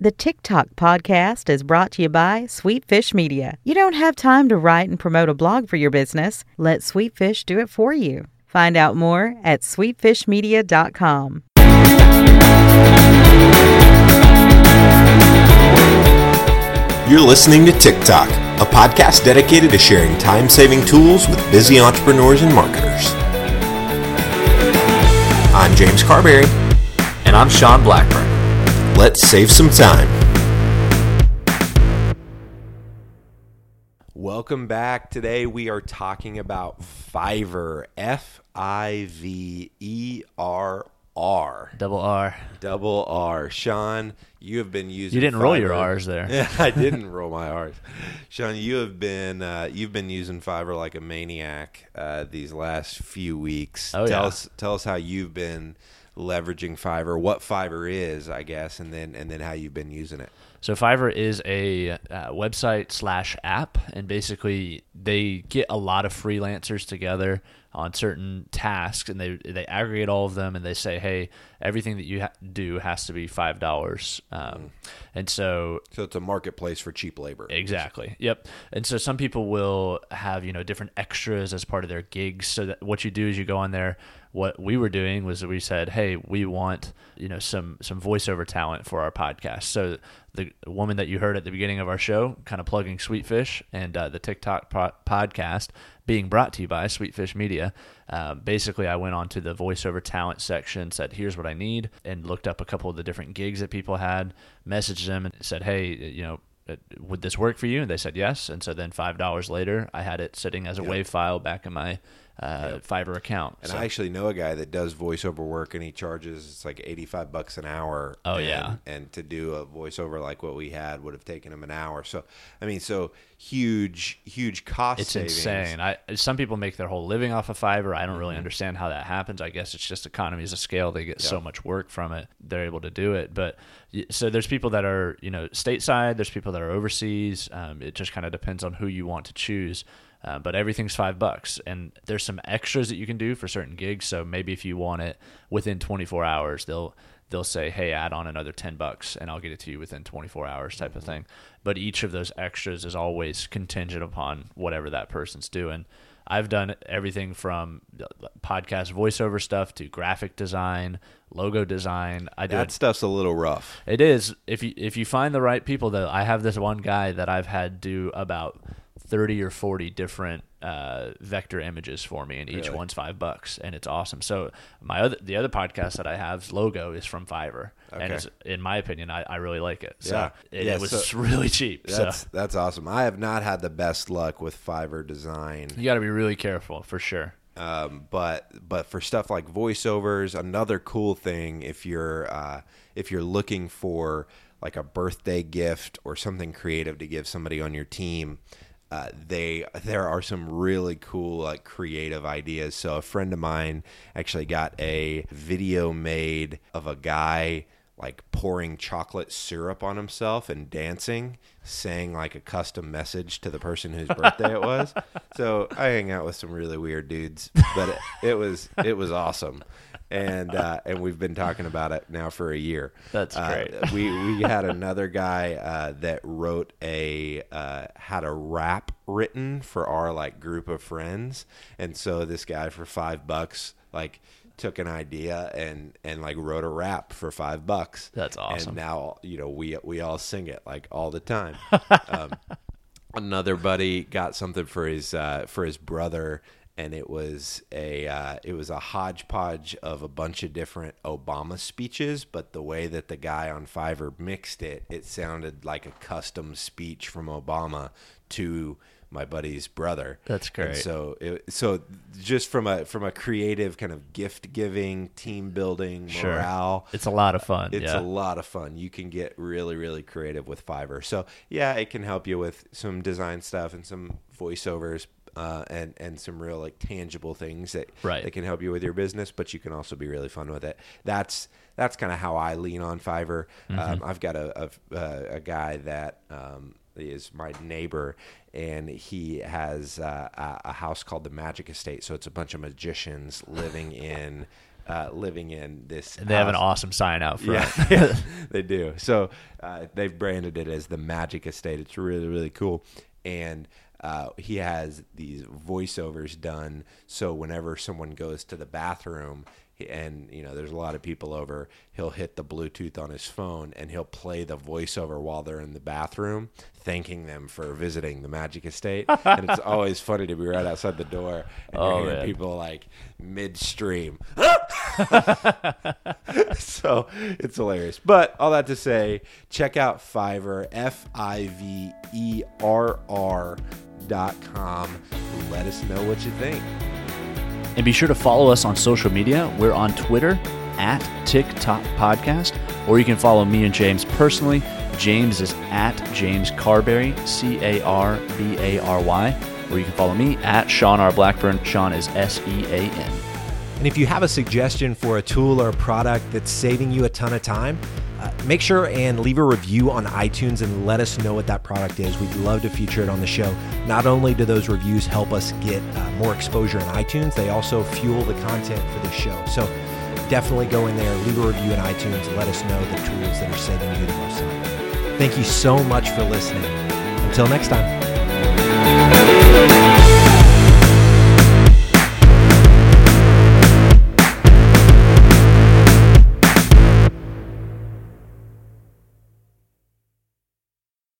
The TikTok podcast is brought to you by Sweetfish Media. You don't have time to write and promote a blog for your business. Let Sweetfish do it for you. Find out more at sweetfishmedia.com. You're listening to TikTok, a podcast dedicated to sharing time-saving tools with busy entrepreneurs and marketers. I'm James Carberry. And I'm Sean Blackburn. Let's save some time. Welcome back. Today we are talking about Fiverr. F-I-V-E-R-R. Double R. Double R. Sean, you have been using Fiverr. You didn't roll your R's there. Yeah, I didn't roll my R's. Sean, you have been you've been using Fiverr like a maniac these last few weeks. Oh, tell us how you've been leveraging Fiverr, what Fiverr is, I guess, and then how you've been using it. So Fiverr is a website/app, and basically they get a lot of freelancers together on certain tasks, and they aggregate all of them, and they say, hey, everything that you do has to be $5. And so it's a marketplace for cheap labor. Exactly. Yep. And so some people will have, different extras as part of their gigs. So that what you do is you go on there. What we were doing was we said, hey, we want, some voiceover talent for our podcast. So the woman that you heard at the beginning of our show, kind of plugging Sweetfish and the TikTok podcast being brought to you by Sweetfish Media. Basically, I went on to the voiceover talent section, said, here's what I need, and looked up a couple of the different gigs that people had, messaged them and said, hey, would this work for you? And they said yes. And so then $5 later, I had it sitting as a WAV file back in my Fiverr account. And I actually know a guy that does voiceover work, and he charges, it's like $85 an hour. Oh, and to do a voiceover like what we had would have taken him an hour. So, huge cost savings. It's insane. Some people make their whole living off of Fiverr. I don't really understand how that happens. I guess it's just economies of scale. They get so much work from it. They're able to do it. But so there's people that are, stateside. There's people that are overseas. It just kind of depends on who you want to choose. But everything's $5, and there's some extras that you can do for certain gigs. So maybe if you want it within 24 hours, they'll say, hey, add on another $10 and I'll get it to you within 24 hours type of thing. But each of those extras is always contingent upon whatever that person's doing. I've done everything from podcast voiceover stuff to graphic design, logo design. That stuff's a little rough. It is. If you find the right people, though, I have this one guy that I've had do about 30 or 40 different vector images for me, and each one's $5, and it's awesome. So the other podcast that I have, Logo, is from Fiverr, and it's, in my opinion, I really like it. So it was really cheap. That's awesome. I have not had the best luck with Fiverr design. You got to be really careful for sure. But for stuff like voiceovers, another cool thing if you're looking for like a birthday gift or something creative to give somebody on your team. There are some really cool like creative ideas. So a friend of mine actually got a video made of a guy like pouring chocolate syrup on himself and dancing, saying like a custom message to the person whose birthday it was. So I hang out with some really weird dudes, but it was awesome. And we've been talking about it now for a year. That's great. We had another guy that wrote had a rap written for our like group of friends, and so this guy for $5 like took an idea and like wrote a rap for $5. That's awesome. And now we all sing it like all the time. Another buddy got something for his brother. And it was a hodgepodge of a bunch of different Obama speeches, but the way that the guy on Fiverr mixed it, it sounded like a custom speech from Obama to my buddy's brother. That's great. And so just from a creative kind of gift giving, team building, morale. It's a lot of fun. It's a lot of fun. You can get really, really creative with Fiverr. So yeah, it can help you with some design stuff and some voiceovers. And some real like tangible things that can help you with your business, but you can also be really fun with it. That's kind of how I lean on Fiverr. Mm-hmm. I've got a guy that is my neighbor, and he has a house called the Magic Estate. So it's a bunch of magicians living in living in this house. They have an awesome sign out front. Yeah, they do. So they've branded it as the Magic Estate. It's really, really cool. And he has these voiceovers done. So whenever someone goes to the bathroom and, you know, there's a lot of people over, he'll hit the Bluetooth on his phone and he'll play the voiceover while they're in the bathroom, thanking them for visiting the Magic Estate. And it's always funny to be right outside the door and you're hearing people like midstream. So it's hilarious. But all that to say, check out Fiverr, Fiverr.com. Let us know what you think. And be sure to follow us on social media. We're on Twitter at TikTok Podcast, or you can follow me and James personally. James is at James Carberry, Carbary, or you can follow me at Sean R. Blackburn. Sean is SEAN. And if you have a suggestion for a tool or a product that's saving you a ton of time, make sure and leave a review on iTunes and let us know what that product is. We'd love to feature it on the show. Not only do those reviews help us get more exposure in iTunes, they also fuel the content for the show. So definitely go in there, leave a review in iTunes, and let us know the tools that are saving you the most time. Thank you so much for listening. Until next time.